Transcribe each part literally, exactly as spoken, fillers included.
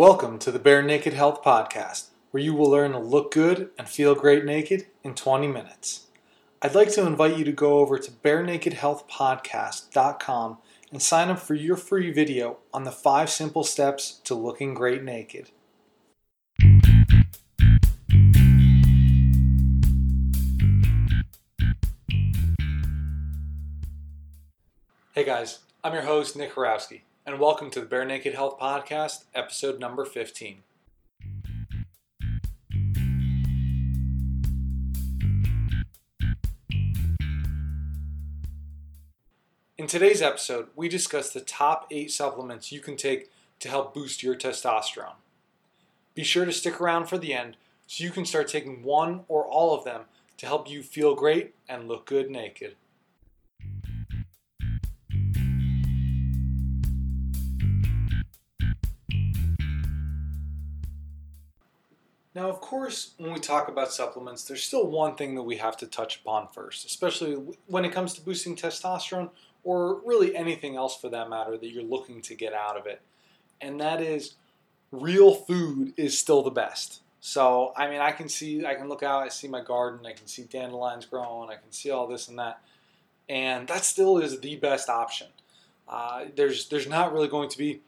Welcome to the Bare Naked Health Podcast, where you will learn to look good and feel great naked in twenty minutes. I'd like to invite you to go over to bare naked health podcast dot com and sign up for your free video on the five simple steps to looking great naked. Hey guys, I'm your host, Nick Horowski, and welcome to the Bare Naked Health Podcast, episode number fifteen. In today's episode, we discuss the top eight supplements you can take to help boost your testosterone. Be sure to stick around for the end so you can start taking one or all of them to help you feel great and look good naked. Now, of course, when we talk about supplements, there's still one thing that we have to touch upon first, especially when it comes to boosting testosterone or really anything else for that matter that you're looking to get out of it. And that is, real food is still the best. So, I mean, I can see, I can look out, I see my garden, I can see dandelions growing, I can see all this and that. And that still is the best option. Uh, there's, there's not really going to be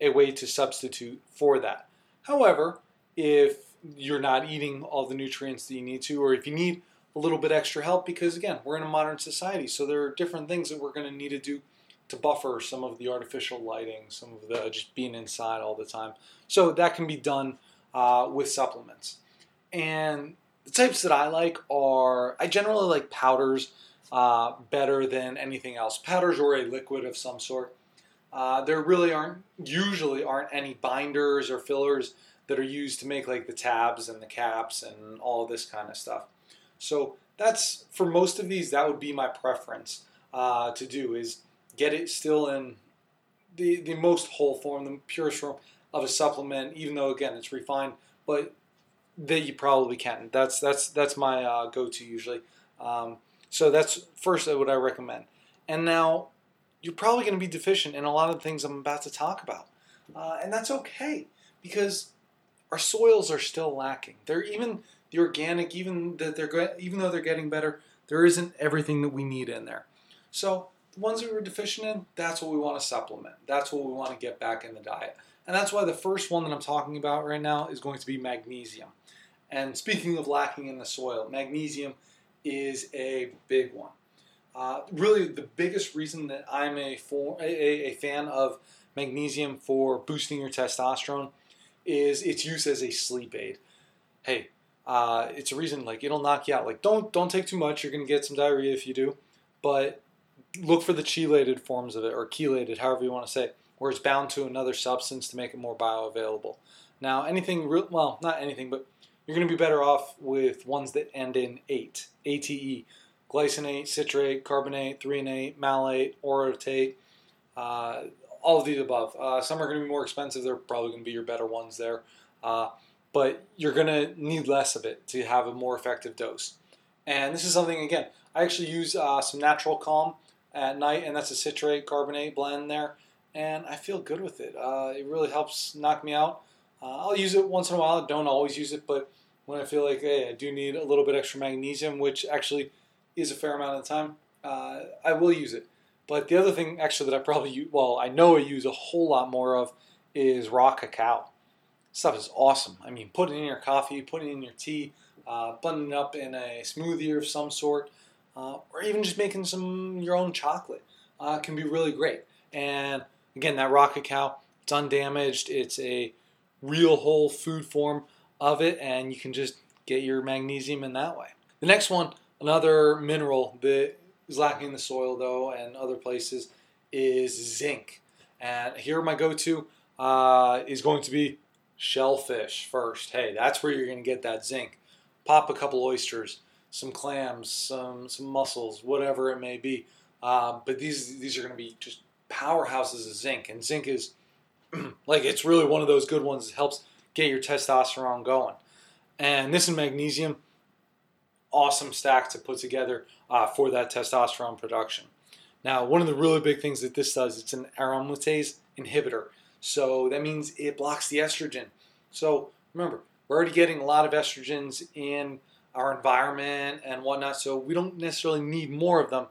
a way to substitute for that. However, if you're not eating all the nutrients that you need to, or if you need a little bit extra help, because again, we're in a modern society, so there are different things that we're going to need to do to buffer some of the artificial lighting, some of the just being inside all the time. So that can be done uh, with supplements. And the types that I like are, I generally like powders uh, better than anything else. Powders or a liquid of some sort. Uh, there really aren't, usually aren't any binders or fillers that are used to make like the tabs and the caps and all this kind of stuff. So that's, for most of these, that would be my preference uh, to do, is get it still in the, the most whole form, the purest form of a supplement, even though, again, it's refined, but that you probably can. That's that's that's my uh, go-to usually. Um, so that's first what I recommend. And now, you're probably going to be deficient in a lot of the things I'm about to talk about. Uh, and that's okay, because our soils are still lacking. They're even the organic, even that they're even though they're getting better, there isn't everything that we need in there. So the ones that we're deficient in, that's what we want to supplement. That's what we want to get back in the diet. And that's why the first one that I'm talking about right now is going to be magnesium. And speaking of lacking in the soil, magnesium is a big one. Uh, really, the biggest reason that I'm a, for, a, a fan of magnesium for boosting your testosterone is its use as a sleep aid. Hey, uh, it's a reason, like, it'll knock you out. Like, don't don't take too much. You're going to get some diarrhea if you do. But look for the chelated forms of it, or chelated, however you want to say it, where it's bound to another substance to make it more bioavailable. Now, anything, real, well, not anything, but you're going to be better off with ones that end in eight, A T E, glycinate, citrate, carbonate, threonate, malate, orotate, uh, all of these above. Uh, some are going to be more expensive. They're probably going to be your better ones there. Uh, but you're going to need less of it to have a more effective dose. And this is something, again, I actually use uh, some Natural Calm at night, and that's a citrate carbonate blend there. And I feel good with it. Uh, it really helps knock me out. Uh, I'll use it once in a while. I don't always use it, but when I feel like, hey, I do need a little bit extra magnesium, which actually is a fair amount of the time, uh, I will use it. But the other thing, actually, that I probably use, well, I know I use a whole lot more of, is raw cacao. This stuff is awesome. I mean, put it in your coffee, put it in your tea, uh, button it up in a smoothie of some sort, uh, or even just making some your own chocolate uh, can be really great. And again, that raw cacao, it's undamaged. It's a real whole food form of it, and you can just get your magnesium in that way. The next one, another mineral that is lacking in the soil, though, and other places, is zinc. And here my go-to uh, is going to be shellfish first. Hey, that's where you're going to get that zinc. Pop a couple oysters, some clams, some some mussels, whatever it may be. Uh, but these these are going to be just powerhouses of zinc. And zinc is, like, it's really one of those good ones that helps get your testosterone going. And this and magnesium, awesome stack to put together uh, for that testosterone production. Now, one of the really big things that this does, it's an aromatase inhibitor. So that means it blocks the estrogen. So remember, we're already getting a lot of estrogens in our environment and whatnot, so we don't necessarily need more of them.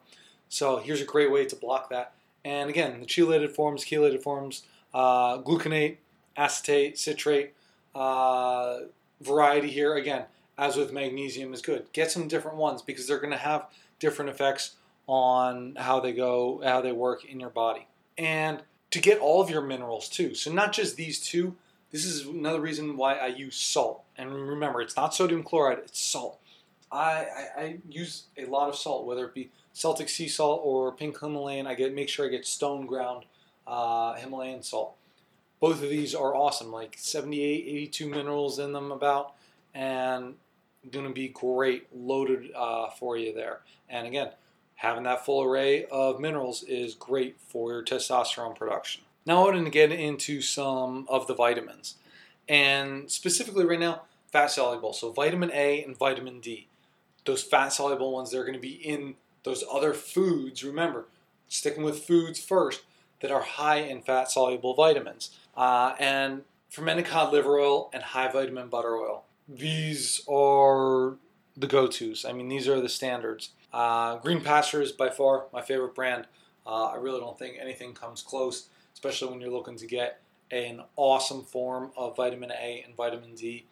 So here's a great way to block that. And again, the chelated forms, chelated forms, uh, gluconate, acetate, citrate uh, variety here, again, as with magnesium, is good. Get some different ones because they're going to have different effects on how they go, how they work in your body. And to get all of your minerals too. So not just these two. This is another reason why I use salt. And remember, it's not sodium chloride, it's salt. I, I, I use a lot of salt, whether it be Celtic sea salt or pink Himalayan. I get make sure I get stone ground uh, Himalayan salt. Both of these are awesome, like seventy-eight, eighty-two minerals in them about, and going to be great, loaded uh, for you there. And again, having that full array of minerals is great for your testosterone production. Now I want to get into some of the vitamins. And specifically right now, fat-soluble. So vitamin A and vitamin D. Those fat-soluble ones, they're going to be in those other foods. Remember, sticking with foods first that are high in fat-soluble vitamins. Uh, and fermented cod liver oil and high vitamin butter oil. These are the go-tos. I mean, these are the standards. Uh, Green Pasture is by far my favorite brand. Uh, I really don't think anything comes close, especially when you're looking to get an awesome form of vitamin A and vitamin D.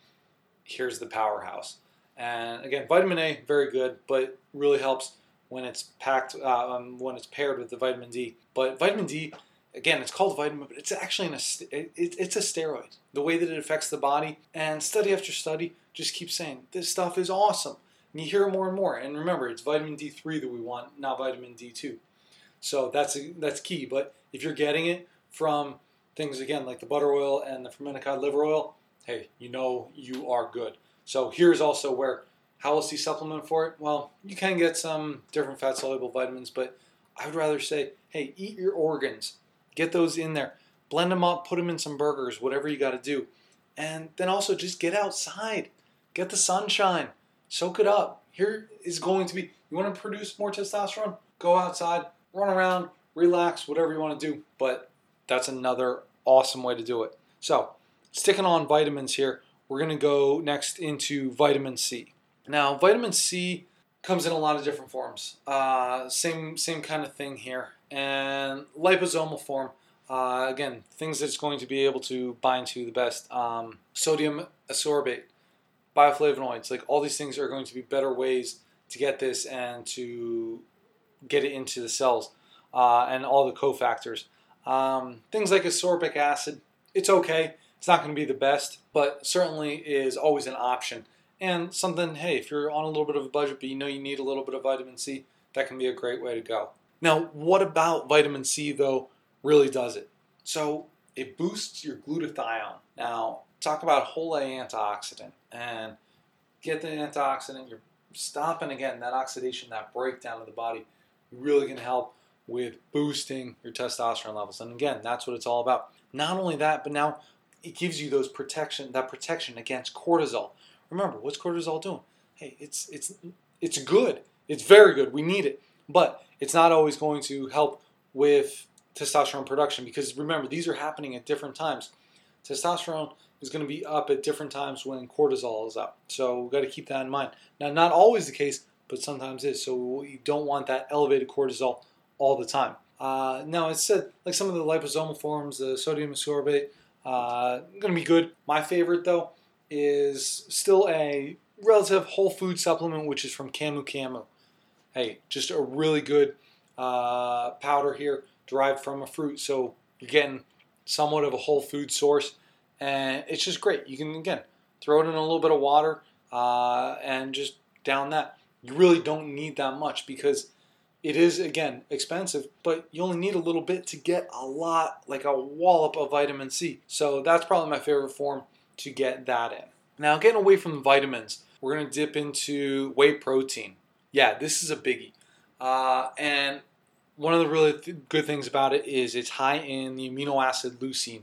Here's the powerhouse. And again, vitamin A, very good, but really helps when it's packed, uh, when it's paired with the vitamin D. But vitamin D, again, it's called vitamin, but it's actually an it, it's a steroid. The way that it affects the body, and study after study just keeps saying this stuff is awesome. And you hear more and more. And remember, it's vitamin D three that we want, not vitamin D two. So that's a, that's key. But if you're getting it from things, again, like the butter oil and the fermented cod liver oil, hey, you know you are good. So here's also where, how else do you supplement for it? Well, you can get some different fat-soluble vitamins, but I would rather say, hey, eat your organs. Get those in there. Blend them up. Put them in some burgers, whatever you got to do. And then also just get outside. Get the sunshine. Soak it up. Here is going to be, you want to produce more testosterone? Go outside, run around, relax, whatever you want to do. But that's another awesome way to do it. So, sticking on vitamins here, we're going to go next into vitamin C. Now, vitamin C comes in a lot of different forms. Uh, same, same kind of thing here. And liposomal form, uh, again, things that it's going to be able to bind to the best. Um, sodium ascorbate. Bioflavonoids, like all these things are going to be better ways to get this and to get it into the cells uh, and all the cofactors. Um, things like ascorbic acid, it's okay. It's not going to be the best, but certainly is always an option. And something, hey, if you're on a little bit of a budget, but you know you need a little bit of vitamin C, that can be a great way to go. Now, what about vitamin C, though, really does it? So it boosts your glutathione. Now, talk about whole A antioxidant, and get the antioxidant, you're stopping again that oxidation, that breakdown of the body, really can help with boosting your testosterone levels. And again, that's what it's all about. Not only that, but now it gives you those protection, that protection against cortisol. Remember, what's cortisol doing? Hey, it's it's it's good. It's very good. We need it. But it's not always going to help with testosterone production because remember, these are happening at different times. Testosterone is going to be up at different times when cortisol is up. So we've got to keep that in mind. Now, not always the case, but sometimes it is. So you don't want that elevated cortisol all the time. Uh, now, it said like some of the liposomal forms, the sodium ascorbate, uh, going to be good. My favorite, though, is still a relative whole food supplement, which is from Camu Camu. Hey, just a really good uh, powder here derived from a fruit. So you're getting somewhat of a whole food source. And it's just great. You can, again, throw it in a little bit of water uh, and just down that. You really don't need that much because it is, again, expensive, but you only need a little bit to get a lot, like a wallop of vitamin C. So that's probably my favorite form to get that in. Now, getting away from vitamins, we're going to dip into whey protein. Yeah, this is a biggie. Uh, and one of the really th- good things about it is it's high in the amino acid leucine,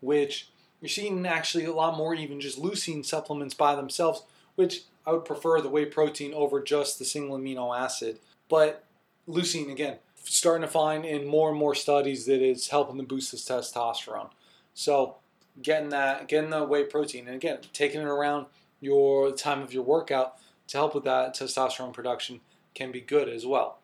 which you're seeing actually a lot more even just leucine supplements by themselves, which I would prefer the whey protein over just the single amino acid. But leucine, again, starting to find in more and more studies that it's helping to boost this testosterone. So getting that, getting the whey protein, and again, taking it around your time of your workout to help with that testosterone production can be good as well.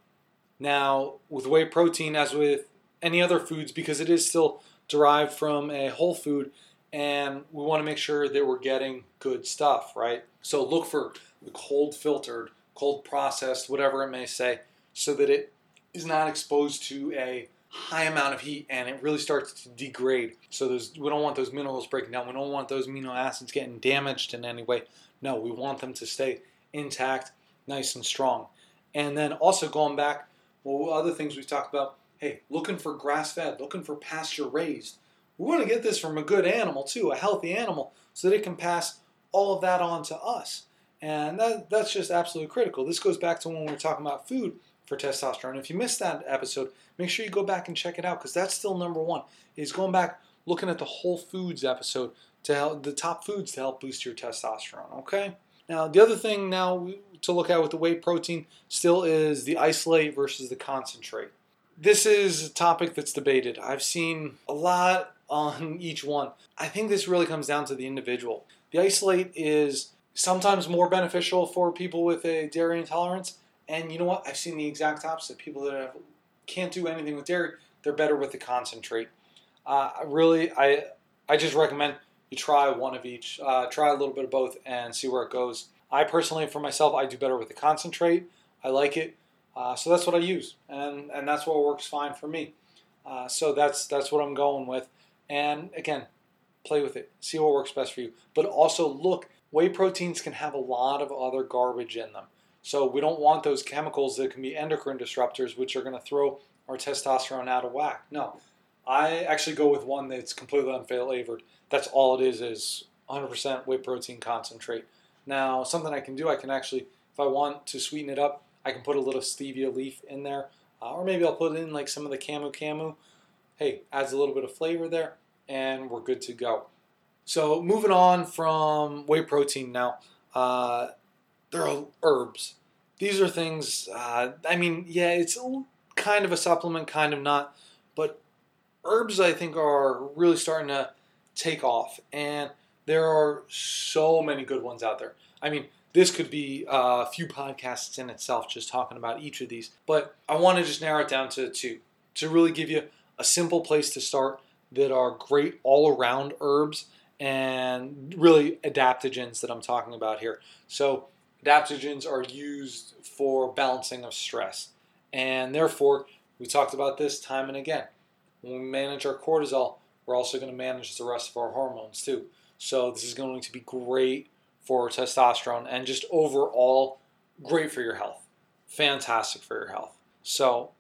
Now, with whey protein, as with any other foods, because it is still derived from a whole food, and we want to make sure that we're getting good stuff, right? So look for the cold filtered, cold processed, whatever it may say, so that it is not exposed to a high amount of heat and it really starts to degrade. So those, we don't want those minerals breaking down. We don't want those amino acids getting damaged in any way. No, we want them to stay intact, nice and strong. And then also going back, well, other things we've talked about, hey, looking for grass-fed, looking for pasture-raised. We want to get this from a good animal too, a healthy animal, so that it can pass all of that on to us. And that, that's just absolutely critical. This goes back to when we were talking about food for testosterone. If you missed that episode, make sure you go back and check it out, because that's still number one, is going back, looking at the whole foods episode, to help, the top foods to help boost your testosterone, okay? Now, the other thing now to look at with the whey protein still is the isolate versus the concentrate. This is a topic that's debated. I've seen a lot on each one. I think this really comes down to the individual. The isolate is sometimes more beneficial for people with a dairy intolerance. And you know what? I've seen the exact opposite. People that have, can't do anything with dairy, they're better with the concentrate. Uh, really, I I just recommend you try one of each. Uh, try a little bit of both and see where it goes. I personally, for myself, I do better with the concentrate. I like it. Uh, so that's what I use. And, and that's what works fine for me. Uh, so that's that's what I'm going with. And again, play with it. See what works best for you. But also look, whey proteins can have a lot of other garbage in them. So we don't want those chemicals that can be endocrine disruptors, which are going to throw our testosterone out of whack. No, I actually go with one that's completely unflavored. That's all it is, is one hundred percent whey protein concentrate. Now, something I can do, I can actually, if I want to sweeten it up, I can put a little stevia leaf in there. Uh, or maybe I'll put in like some of the Camu Camu. Hey, adds a little bit of flavor there, and we're good to go. So moving on from whey protein now. Uh, There are herbs. These are things, uh, I mean, yeah, it's kind of a supplement, kind of not. But herbs, I think, are really starting to take off. And there are so many good ones out there. I mean, this could be a few podcasts in itself just talking about each of these. But I want to just narrow it down to two to really give you a simple place to start that are great all-around herbs and really adaptogens that I'm talking about here. So adaptogens are used for balancing of stress, and therefore, we talked about this time and again. When we manage our cortisol, we're also going to manage the rest of our hormones too. So this is going to be great for testosterone and just overall great for your health. Fantastic for your health. So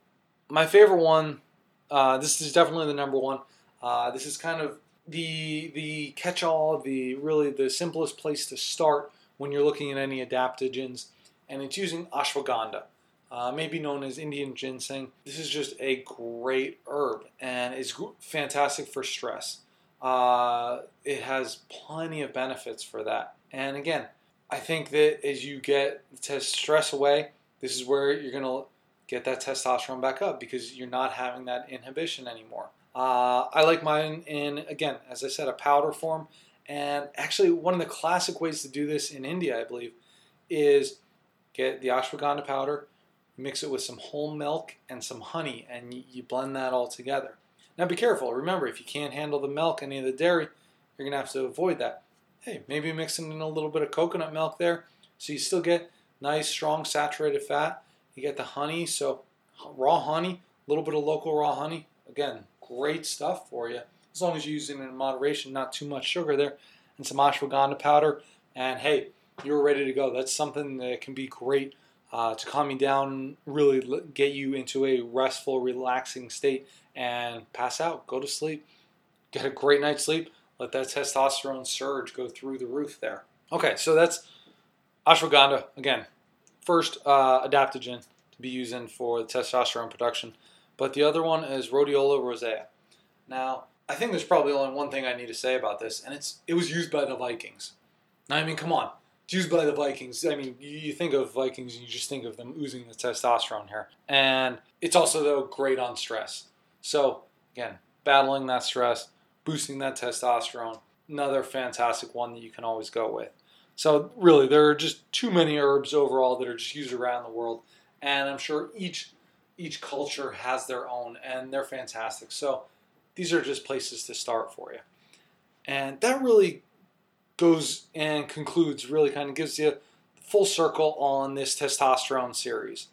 my favorite one, uh, this is definitely the number one. Uh, this is kind of the the catch-all, the really the simplest place to start when you're looking at any adaptogens, and it's using ashwagandha, uh, maybe known as Indian ginseng. This is just a great herb, and it's fantastic for stress. Uh, it has plenty of benefits for that. And again, I think that as you get to stress away, this is where you're going to get that testosterone back up, because you're not having that inhibition anymore. Uh, I like mine in, again, as I said, a powder form. And actually, one of the classic ways to do this in India, I believe, is get the ashwagandha powder, mix it with some whole milk and some honey, and you blend that all together. Now, be careful. Remember, if you can't handle the milk, any of the dairy, you're going to have to avoid that. Hey, maybe mix in a little bit of coconut milk there, so you still get nice, strong, saturated fat. You get the honey, so raw honey, a little bit of local raw honey. Again, great stuff for you. As long as you use it in moderation, not too much sugar there, and some ashwagandha powder, and hey, you're ready to go. That's something that can be great uh, to calm you down, really get you into a restful, relaxing state, and pass out, go to sleep, get a great night's sleep, let that testosterone surge go through the roof there. Okay, so that's ashwagandha, again, first uh, adaptogen to be using for the testosterone production, but the other one is rhodiola rosea. Now, I think there's probably only one thing I need to say about this, and it's it was used by the Vikings. I mean, come on. It's used by the Vikings. I mean, you think of Vikings, and you just think of them oozing the testosterone here. And it's also, though, great on stress. So, again, battling that stress, boosting that testosterone, another fantastic one that you can always go with. So really, there are just too many herbs overall that are just used around the world, and I'm sure each each culture has their own, and they're fantastic. So these are just places to start for you. And that really goes and concludes, really kind of gives you full circle on this testosterone series.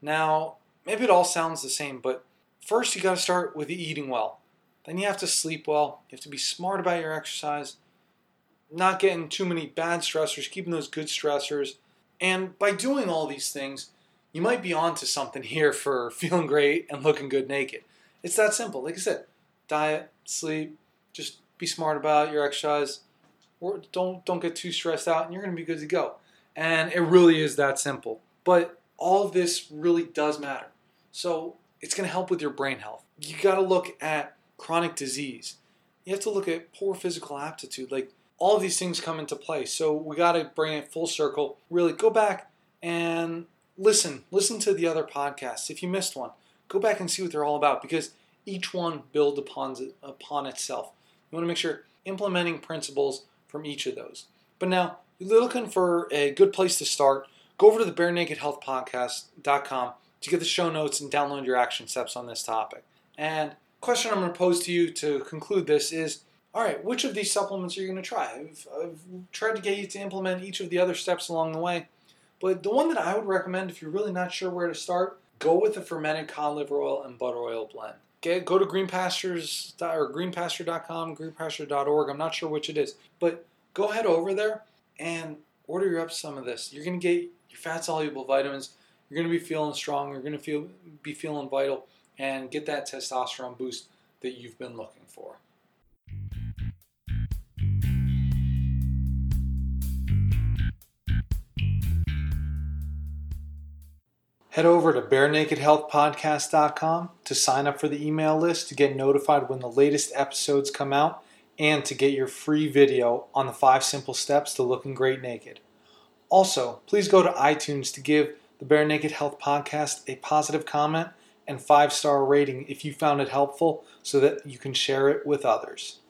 Now, maybe it all sounds the same, but first you got to start with eating well. Then you have to sleep well. You have to be smart about your exercise, not getting too many bad stressors, keeping those good stressors. And by doing all these things, you might be onto something here for feeling great and looking good naked. It's that simple. Like I said, diet, sleep, just be smart about your exercise. Or don't don't get too stressed out, and you're going to be good to go. And it really is that simple. But all of this really does matter. So it's going to help with your brain health. You got to look at chronic disease. You have to look at poor physical aptitude. Like, all of these things come into play. So we got to bring it full circle. Really go back and listen. Listen to the other podcasts. If you missed one, go back and see what they're all about, because each one builds upon, upon itself. You want to make sure implementing principles from each of those. But now, if you're looking for a good place to start, go over to the bare naked health podcast dot com to get the show notes and download your action steps on this topic. And the question I'm going to pose to you to conclude this is, all right, which of these supplements are you going to try? I've, I've tried to get you to implement each of the other steps along the way, but the one that I would recommend, if you're really not sure where to start, go with the fermented cod liver oil and butter oil blend. Get, go to Green Pastures or green pasture dot com, green pasture dot org. I'm not sure which it is, but go head over there and order up some of this. You're going to get your fat-soluble vitamins. You're going to be feeling strong. You're going to feel be feeling vital and get that testosterone boost that you've been looking for. Head over to bare naked health podcast dot com to sign up for the email list to get notified when the latest episodes come out and to get your free video on the five simple steps to looking great naked. Also, please go to iTunes to give the Bare Naked Health Podcast a positive comment and five-star rating if you found it helpful so that you can share it with others.